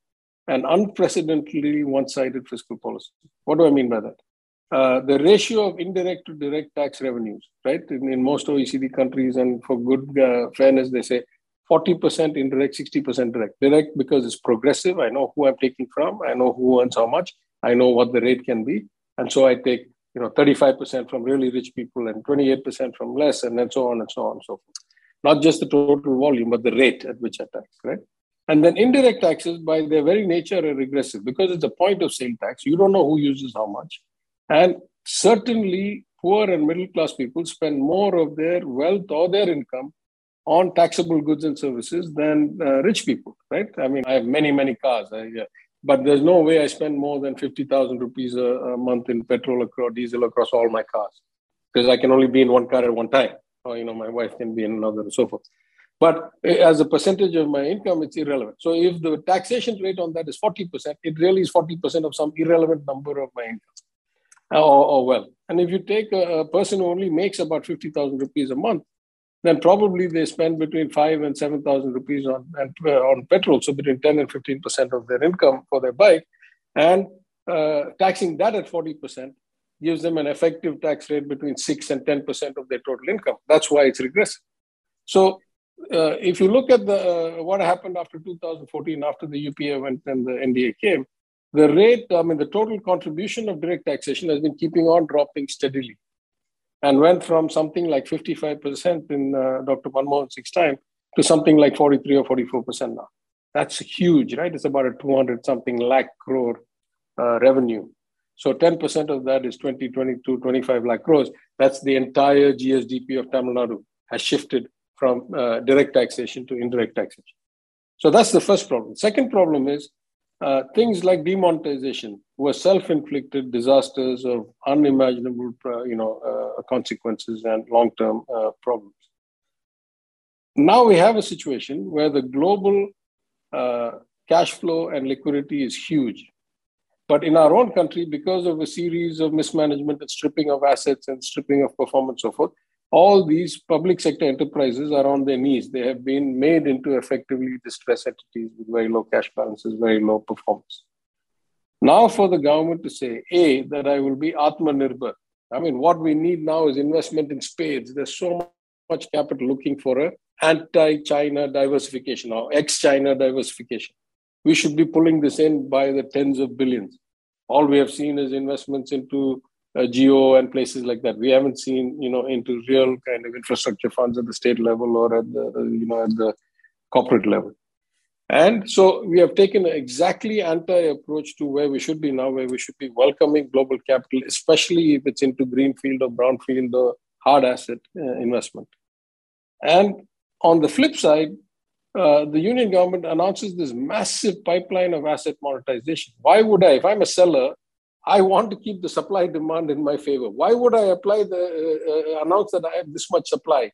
an unprecedentedly one-sided fiscal policy. What do I mean by that? The ratio of indirect to direct tax revenues, right? In most OECD countries, and for good fairness, they say 40% indirect, 60% direct. Direct because it's progressive. I know who I'm taking from. I know who earns how much. I know what the rate can be. And so I take, 35% from really rich people and 28% from less, and then so on and so on and so forth. Not just the total volume, but the rate at which I tax, correct? And then indirect taxes by their very nature are regressive because it's a point of sale tax. You don't know who uses how much. And certainly poor and middle class people spend more of their wealth or their income on taxable goods and services than rich people, right? I mean, I have many, many cars, but there's no way I spend more than 50,000 rupees a month in petrol or diesel across all my cars, because I can only be in one car at one time, or, my wife can be in another and so forth. But as a percentage of my income, it's irrelevant. So if the taxation rate on that is 40%, it really is 40% of some irrelevant number of my income or wealth. And if you take a person who only makes about 50,000 rupees a month, then probably they spend between 5 and 7,000 rupees on petrol, so between 10 and 15% of their income for their bike. And taxing that at 40% gives them an effective tax rate between 6 and 10% of their total income. That's why it's regressive. So if you look at what happened after 2014, after the UPA went and the NDA came, the rate, the total contribution of direct taxation has been keeping on dropping steadily, and went from something like 55% in Dr. Manmohan Singh's time to something like 43 or 44% now. That's huge, right? It's about a 200-something lakh crore revenue. So 10% of that is 20, 22, 25 lakh crores. That's the entire GSDP of Tamil Nadu has shifted from direct taxation to indirect taxation. So that's the first problem. Second problem is things like demonetization were self-inflicted disasters of unimaginable, consequences and long-term problems. Now we have a situation where the global cash flow and liquidity is huge. But in our own country, because of a series of mismanagement and stripping of assets and stripping of performance, so forth, all these public sector enterprises are on their knees. They have been made into effectively distressed entities with very low cash balances, very low performance. Now for the government to say, A, that I will be Atmanirbhar. I mean, what we need now is investment in spades. There's so much capital looking for an anti-China diversification or ex-China diversification. We should be pulling this in by the tens of billions. All we have seen is investments into Geo and places like that. We haven't seen, into real kind of infrastructure funds at the state level or at the, at the corporate level. And so we have taken an exactly anti-approach to where we should be now, where we should be welcoming global capital, especially if it's into greenfield or brownfield or hard asset investment. And on the flip side, the union government announces this massive pipeline of asset monetization. Why would I, if I'm a seller, I want to keep the supply demand in my favor. Why would I announce that I have this much supply?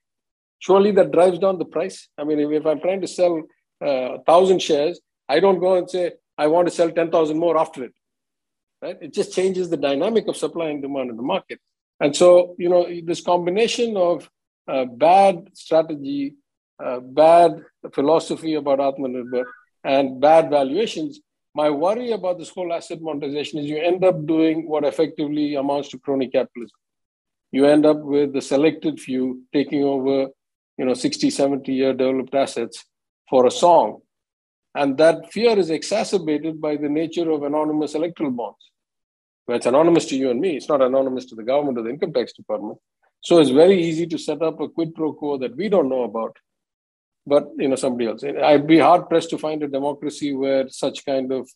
Surely that drives down the price. I mean, if I'm trying to sell 1,000 shares, I don't go and say, I want to sell 10,000 more after it, right? It just changes the dynamic of supply and demand in the market. And so, this combination of bad strategy, bad philosophy about Atmanirbhar and bad valuations, my worry about this whole asset monetization is you end up doing what effectively amounts to crony capitalism. You end up with the selected few taking over, 60, 70-year developed assets for a song. And that fear is exacerbated by the nature of anonymous electoral bonds, where it's anonymous to you and me. It's not anonymous to the government or the income tax department. So it's very easy to set up a quid pro quo that we don't know about, but somebody else. I'd be hard pressed to find a democracy where such kind of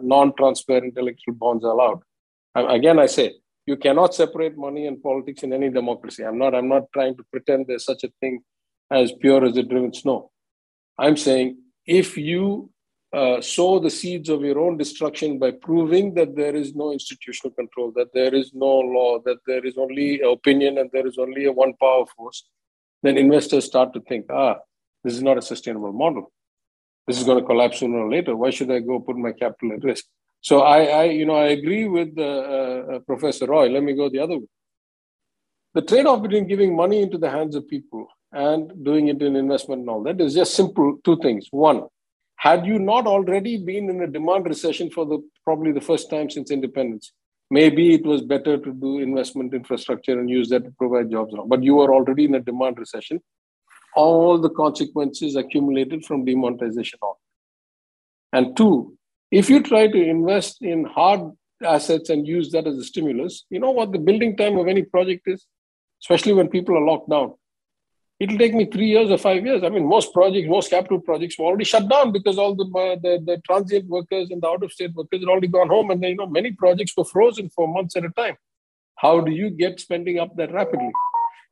non-transparent electoral bonds are allowed. Again, I say you cannot separate money and politics in any democracy. I'm not trying to pretend there's such a thing as pure as the driven snow. I'm saying if you sow the seeds of your own destruction by proving that there is no institutional control, that there is no law, that there is only opinion, and there is only a one power force, then investors start to think, this is not a sustainable model. This is going to collapse sooner or later. Why should I go put my capital at risk? So I agree with Professor Roy. Let me go the other way. The trade-off between giving money into the hands of people and doing it in investment and all that is just simple two things. One, had you not already been in a demand recession for probably the first time since independence, maybe it was better to do investment infrastructure and use that to provide jobs. But you are already in a demand recession. all the consequences accumulated from demonetization on. And two, if you try to invest in hard assets and use that as a stimulus, you know what the building time of any project is, especially when people are locked down. It'll take me 3 years or 5 years. I mean, most capital projects were already shut down because all the transient workers and the out-of-state workers had already gone home. And, you know, many projects were frozen for months at a time. How do you get spending up that rapidly?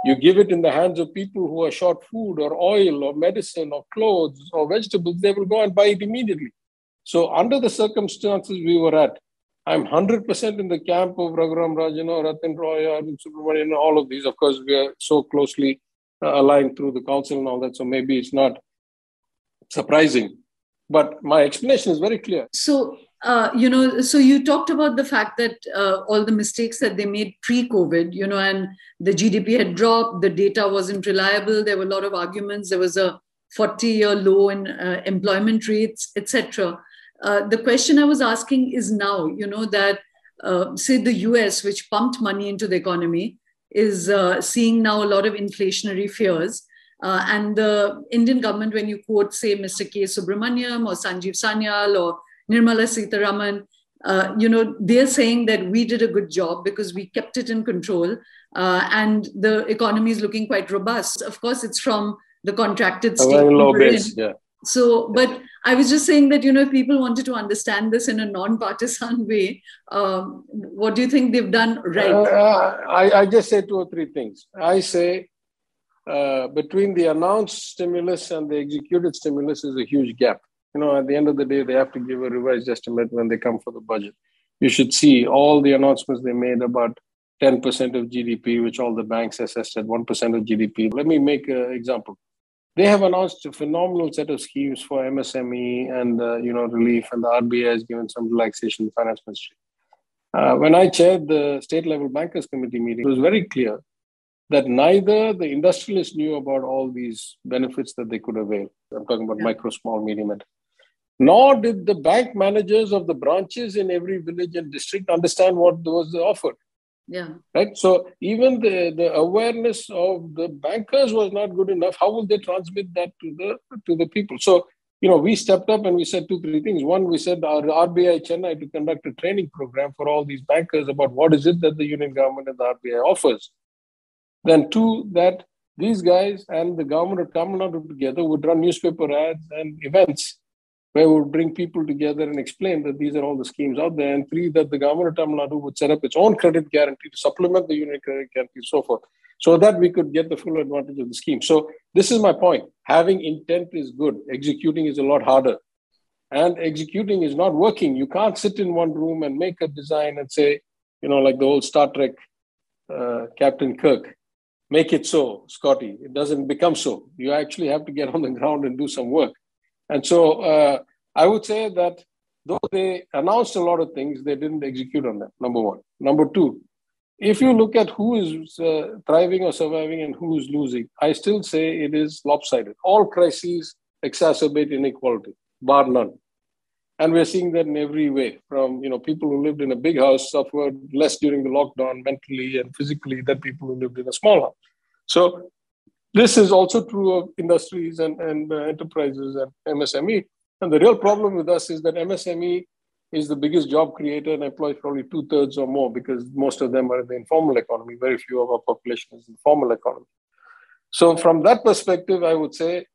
You give it in the hands of people who are short food or oil or medicine or clothes or vegetables, they will go and buy it immediately. So under the circumstances we were at, I'm 100% in the camp of Raghuram Rajan or Ratan Roy or Subramanian, all of these. Of course, we are so closely aligned through the council and all that, so maybe it's not surprising. But my explanation is very clear. So, so you talked about the fact that all the mistakes that they made pre-COVID, you know, and the GDP had dropped, the data wasn't reliable, there were a lot of arguments, there was a 40-year low in employment rates, etc. The question I was asking is now, you know, that say the US, which pumped money into the economy, is seeing now a lot of inflationary fears. And the Indian government, when you quote, say, Mr. K. Subramaniam or Sanjeev Sanyal or Nirmala Sitharaman, you know, they're saying that we did a good job because we kept it in control and the economy is looking quite robust. Of course, it's from the contracted state. A very low base, yeah. So, but I was just saying that, you know, if people wanted to understand this in a non-partisan way, what do you think they've done right? I just say two or three things. I say between the announced stimulus and the executed stimulus is a huge gap. You know, at the end of the day, they have to give a revised estimate when they come for the budget. You should see all the announcements they made about 10% of GDP, which all the banks assessed at 1% of GDP. Let me make an example. They have announced a phenomenal set of schemes for MSME and, you know, relief, and the RBI has given some relaxation to the finance ministry. When I chaired the state-level bankers committee meeting, it was very clear that neither the industrialists knew about all these benefits that they could avail. I'm talking about micro, small, medium enterprise. Nor did the bank managers of the branches in every village and district understand what was offered. Yeah. Right. So even the awareness of the bankers was not good enough. How will they transmit that to the people? So, you know, we stepped up and we said two, three things. One, we said our RBI Chennai to conduct a training program for all these bankers about what is it that the union government and the RBI offers. Then two, that these guys and the government of Tamil Nadu together would run newspaper ads and events where we would bring people together and explain that these are all the schemes out there. And three, that the government of Tamil Nadu would set up its own credit guarantee to supplement the union credit guarantee and so forth, so that we could get the full advantage of the scheme. So this is my point. Having intent is good. Executing is a lot harder. And executing is not working. You can't sit in one room and make a design and say, you know, like the old Star Trek, Captain Kirk, make it so, Scotty. It doesn't become so. You actually have to get on the ground and do some work. And so I would say that though they announced a lot of things, they didn't execute on them, number one. Number two, if you look at who is thriving or surviving and who is losing, I still say it is lopsided. All crises exacerbate inequality, bar none. And we're seeing that in every way, from, you know, people who lived in a big house suffered less during the lockdown mentally and physically than people who lived in a small house. So this is also true of industries and enterprises and MSME. And the real problem with us is that MSME is the biggest job creator and employs probably 2/3 or more, because most of them are in the informal economy. Very few of our population is in the formal economy. So from that perspective, I would say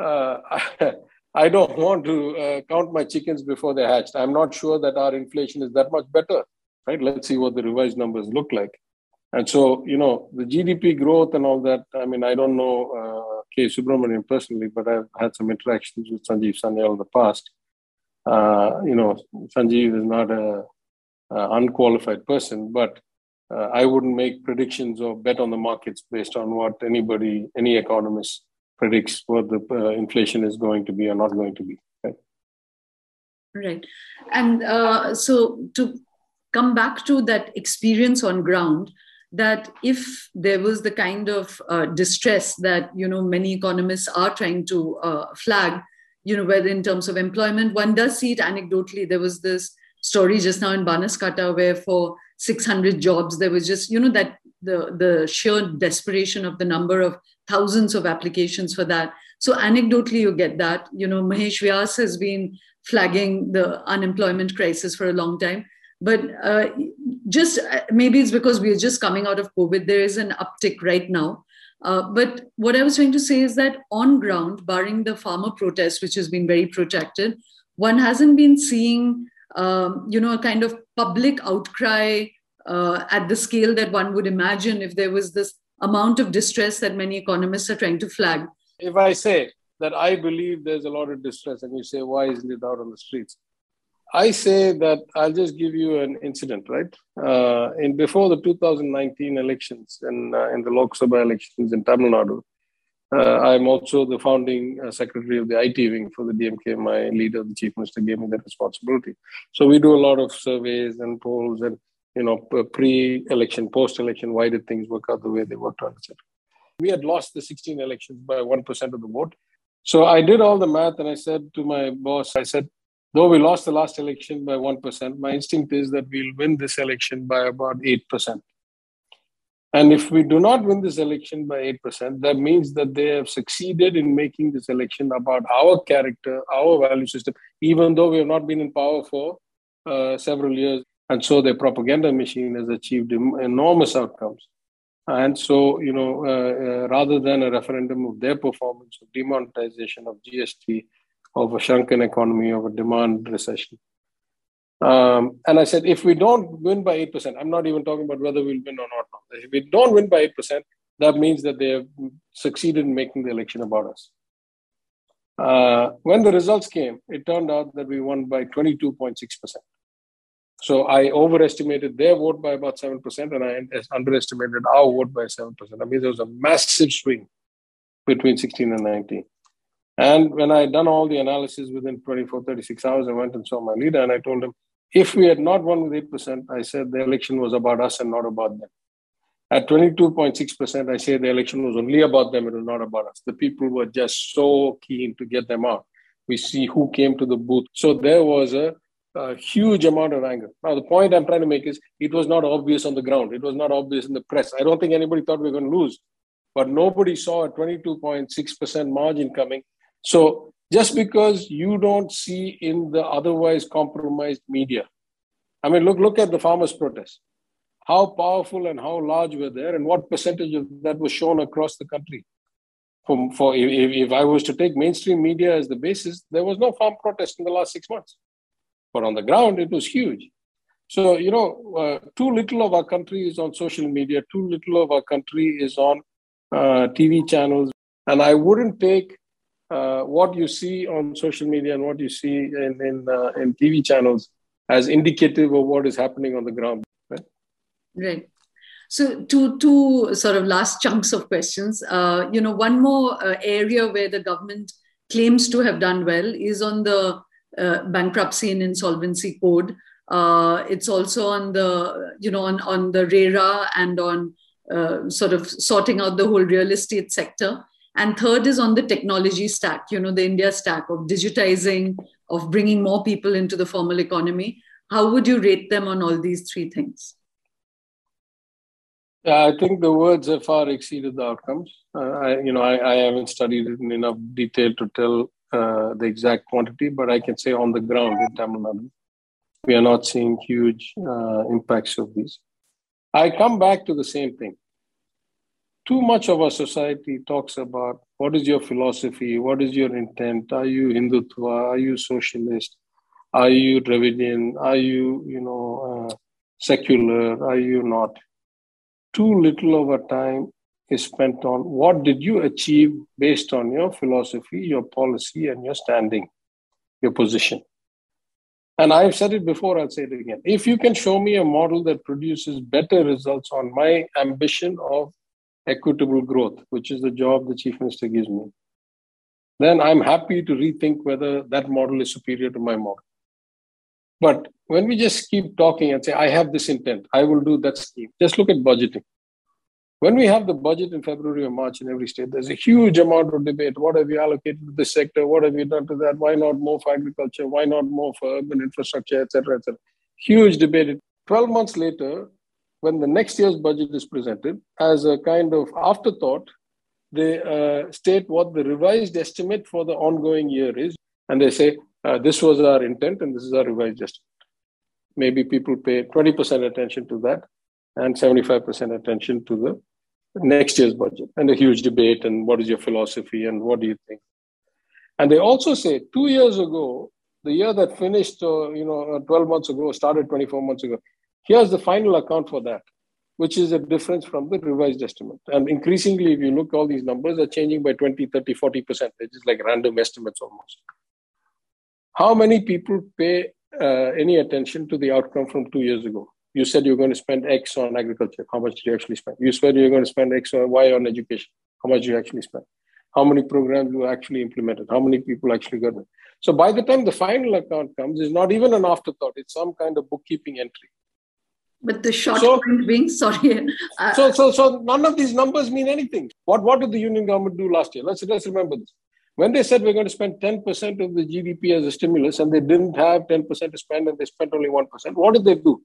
I don't want to count my chickens before they're hatched. I'm not sure that our inflation is that much better, right? Let's see what the revised numbers look like. And so, you know, the GDP growth and all that, I mean, I don't know K. Subramaniam personally, but I've had some interactions with Sanjeev Sanyal in the past. You know, Sanjeev is not an unqualified person, but I wouldn't make predictions or bet on the markets based on what anybody, any economist predicts what the inflation is going to be or not going to be. Right. Right. And so to come back to that experience on ground, that if there was the kind of distress that, you know, many economists are trying to flag, you know, whether in terms of employment, one does see it anecdotally. There was this story just now in Banaskata where for 600 jobs, there was just, you know, that the sheer desperation of the number of thousands of applications for that. So anecdotally, you get that. You know, Mahesh Vyas has been flagging the unemployment crisis for a long time. But just maybe it's because we're just coming out of COVID. There is an uptick right now. But what I was trying to say is that on ground, barring the farmer protest, which has been very protracted, one hasn't been seeing, you know, a kind of public outcry at the scale that one would imagine if there was this amount of distress that many economists are trying to flag. If I say that I believe there's a lot of distress and you say, why isn't it out on the streets? I say that I'll just give you an incident, right? Before the 2019 elections and in the Lok Sabha elections in Tamil Nadu, I'm also the founding secretary of the IT wing for the DMK. My leader, the chief minister, gave me that responsibility. So we do a lot of surveys and polls and, you know, pre-election, post-election, why did things work out the way they worked out, etc. We had lost the 16 elections by 1% of the vote. So I did all the math and I said to my boss, I said, though we lost the last election by 1%, my instinct is that we'll win this election by about 8%. And if we do not win this election by 8%, that means that they have succeeded in making this election about our character, our value system, even though we have not been in power for several years. And so their propaganda machine has achieved enormous outcomes. And so, you know, rather than a referendum of their performance, of demonetization, of GST, of a shrunken economy, of a demand recession. And I said, if we don't win by 8%, I'm not even talking about whether we'll win or not. If we don't win by 8%, that means that they have succeeded in making the election about us. When the results came, it turned out that we won by 22.6%. So I overestimated their vote by about 7% and I underestimated our vote by 7%. I mean, there was a massive swing between 16 and 19. And when I had done all the analysis within 24, 36 hours, I went and saw my leader and I told him, if we had not won with 8%, I said the election was about us and not about them. At 22.6%, I say the election was only about them, it was not about us. The people were just so keen to get them out. We see who came to the booth. So there was a huge amount of anger. Now, the point I'm trying to make is it was not obvious on the ground. It was not obvious in the press. I don't think anybody thought we were going to lose, but nobody saw a 22.6% margin coming. So just because you don't see in the otherwise compromised media, I mean, look at the farmers' protests, how powerful and how large were there and what percentage of that was shown across the country. If I was to take mainstream media as the basis, there was no farm protest in the last 6 months. But on the ground, it was huge. So, you know, too little of our country is on social media, too little of our country is on TV channels. And I wouldn't take what you see on social media and what you see in TV channels as indicative of what is happening on the ground. Right. Right. So two sort of last chunks of questions. You know, one more area where the government claims to have done well is on the bankruptcy and insolvency code. It's also on the, you know, on the RERA and on sort of sorting out the whole real estate sector. And third is on the technology stack, you know, the India stack of digitizing, of bringing more people into the formal economy. How would you rate them on all these three things? Yeah, I think the words have far exceeded the outcomes. I haven't studied it in enough detail to tell the exact quantity, but I can say on the ground in Tamil Nadu, we are not seeing huge impacts of these. I come back to the same thing. Too much of our society talks about what is your philosophy, what is your intent, are you Hindutva, are you socialist, are you Dravidian, are you, secular, are you not? Too little of our time is spent on what did you achieve based on your philosophy, your policy, and your standing, your position. And I've said it before, I'll say it again. If you can show me a model that produces better results on my ambition of equitable growth, which is the job the chief minister gives me, then I'm happy to rethink whether that model is superior to my model. But when we just keep talking and say, I have this intent, I will do that scheme, just look at budgeting. When we have the budget in February or March in every state, there's a huge amount of debate. What have you allocated to this sector? What have you done to that? Why not more for agriculture? Why not more for urban infrastructure, etc., etc.? Huge debate. 12 months later, when the next year's budget is presented, as a kind of afterthought, they state what the revised estimate for the ongoing year is. And they say, this was our intent and this is our revised estimate. Maybe people pay 20% attention to that and 75% attention to the next year's budget, and a huge debate, and what is your philosophy and what do you think? And they also say 2 years ago, the year that finished, 12 months ago, started 24 months ago, here's the final account for that, which is a difference from the revised estimate. And increasingly, if you look, all these numbers are changing by 20, 30, 40%. It's just like random estimates almost. How many people pay any attention to the outcome from 2 years ago? You said you're going to spend X on agriculture. How much did you actually spend? You said you're going to spend X or Y on education. How much did you actually spend? How many programs were actually implemented? How many people actually got it? So by the time the final account comes, it's not even an afterthought. It's some kind of bookkeeping entry. But the short point being, sorry. So none of these numbers mean anything. What did the union government do last year? Let's remember this. When they said we're going to spend 10% of the GDP as a stimulus, and they didn't have 10% to spend, and they spent only 1%, what did they do?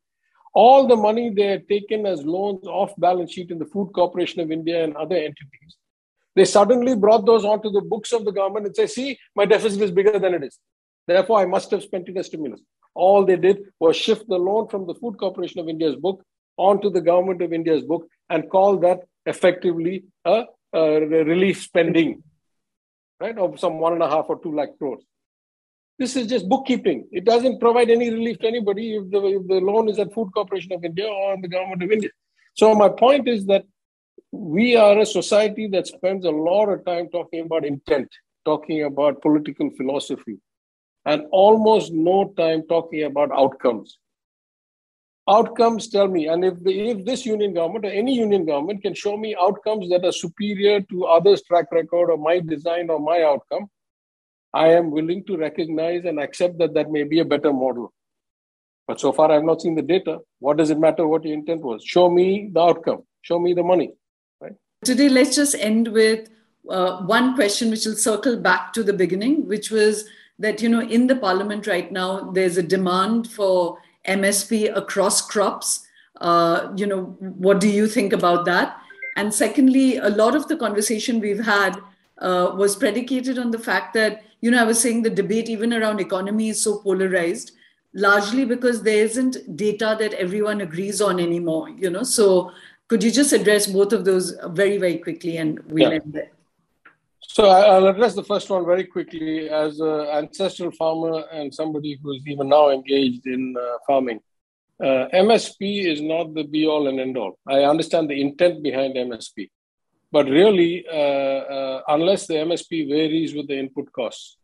All the money they had taken as loans off balance sheet in the Food Corporation of India and other entities, they suddenly brought those onto the books of the government and say, see, my deficit is bigger than it is. Therefore, I must have spent it as stimulus. All they did was shift the loan from the Food Corporation of India's book onto the Government of India's book and call that effectively a relief spending, right, of some 1.5 or 2 lakh crores. This is just bookkeeping. It doesn't provide any relief to anybody if the loan is at Food Corporation of India or the Government of India. So my point is that we are a society that spends a lot of time talking about intent, talking about political philosophy, and almost no time talking about outcomes. Outcomes tell me, and if this union government or any union government can show me outcomes that are superior to others' track record or my design or my outcome, I am willing to recognize and accept that that may be a better model. But so far, I have not seen the data. What does it matter what your intent was? Show me the outcome. Show me the money. Right? Today, let's just end with one question which will circle back to the beginning, which was that, in the parliament right now, there's a demand for MSP across crops. What do you think about that? And secondly, a lot of the conversation we've had was predicated on the fact that, I was saying the debate even around economy is so polarized, largely because there isn't data that everyone agrees on anymore, So could you just address both of those very, very quickly and we'll end there? So I'll address the first one very quickly. As an ancestral farmer and somebody who is even now engaged in farming, MSP is not the be-all and end-all. I understand the intent behind MSP. But really, unless the MSP varies with the input costs,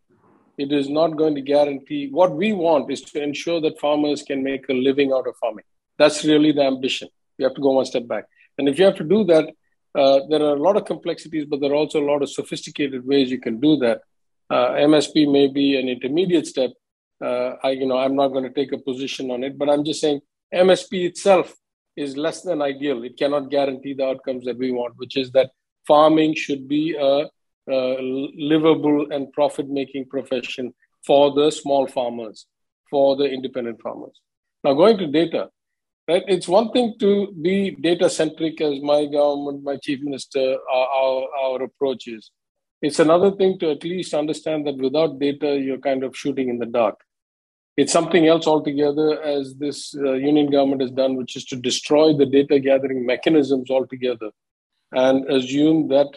it is not going to guarantee. What we want is to ensure that farmers can make a living out of farming. That's really the ambition. You have to go one step back. And if you have to do that, there are a lot of complexities, but there are also a lot of sophisticated ways you can do that. MSP may be an intermediate step. I'm not going to take a position on it, but I'm just saying MSP itself is less than ideal. It cannot guarantee the outcomes that we want, which is that farming should be a livable and profit-making profession for the small farmers, for the independent farmers. Now, going to data, right? It's one thing to be data-centric, as my government, my chief minister, our approach is. It's another thing to at least understand that without data, you're kind of shooting in the dark. It's something else altogether, as this union government has done, which is to destroy the data gathering mechanisms altogether and assume that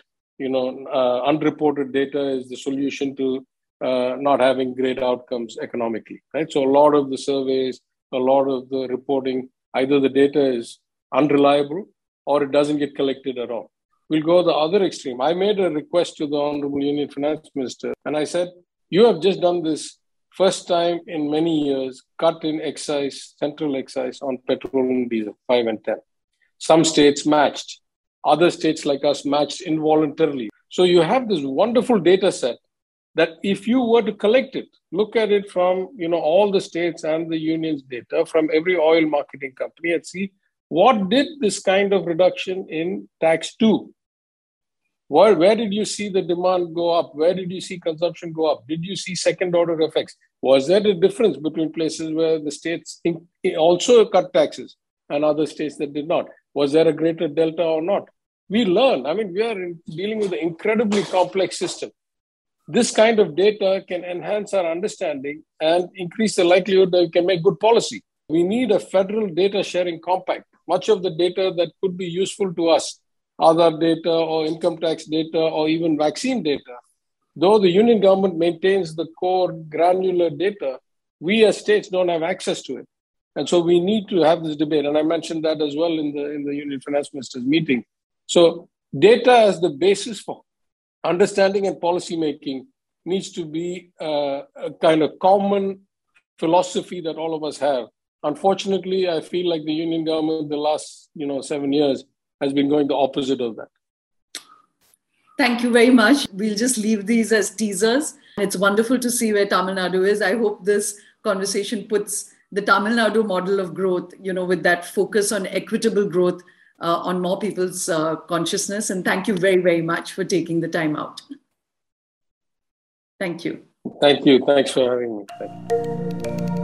unreported data is the solution to not having great outcomes economically, right? So a lot of the surveys, a lot of the reporting, either the data is unreliable or it doesn't get collected at all. We'll go the other extreme. I made a request to the Honorable Union Finance Minister, and I said, you have just done this first time in many years, cut in excise, central excise on petrol and diesel, 5 and 10. Some states matched. Other states like us matched involuntarily. So you have this wonderful data set that if you were to collect it, look at it from all the states and the unions data from every oil marketing company and see what did this kind of reduction in tax do? Where did you see the demand go up? Where did you see consumption go up? Did you see second order effects? Was there a difference between places where the states also cut taxes and other states that did not? Was there a greater delta or not? We learn. I mean, we are dealing with an incredibly complex system. This kind of data can enhance our understanding and increase the likelihood that we can make good policy. We need a federal data sharing compact. Much of the data that could be useful to us, other data or income tax data or even vaccine data, though the union government maintains the core granular data, we as states don't have access to it. And so we need to have this debate. And I mentioned that as well in the Union Finance Ministers meeting. So data as the basis for understanding and policymaking needs to be a kind of common philosophy that all of us have. Unfortunately, I feel like the union government the last 7 years has been going the opposite of that. Thank you very much. We'll just leave these as teasers. It's wonderful to see where Tamil Nadu is. I hope this conversation puts the Tamil Nadu model of growth, with that focus on equitable growth on more people's consciousness. And thank you very, very much for taking the time out. Thank you. Thank you. Thanks for having me. Thank you.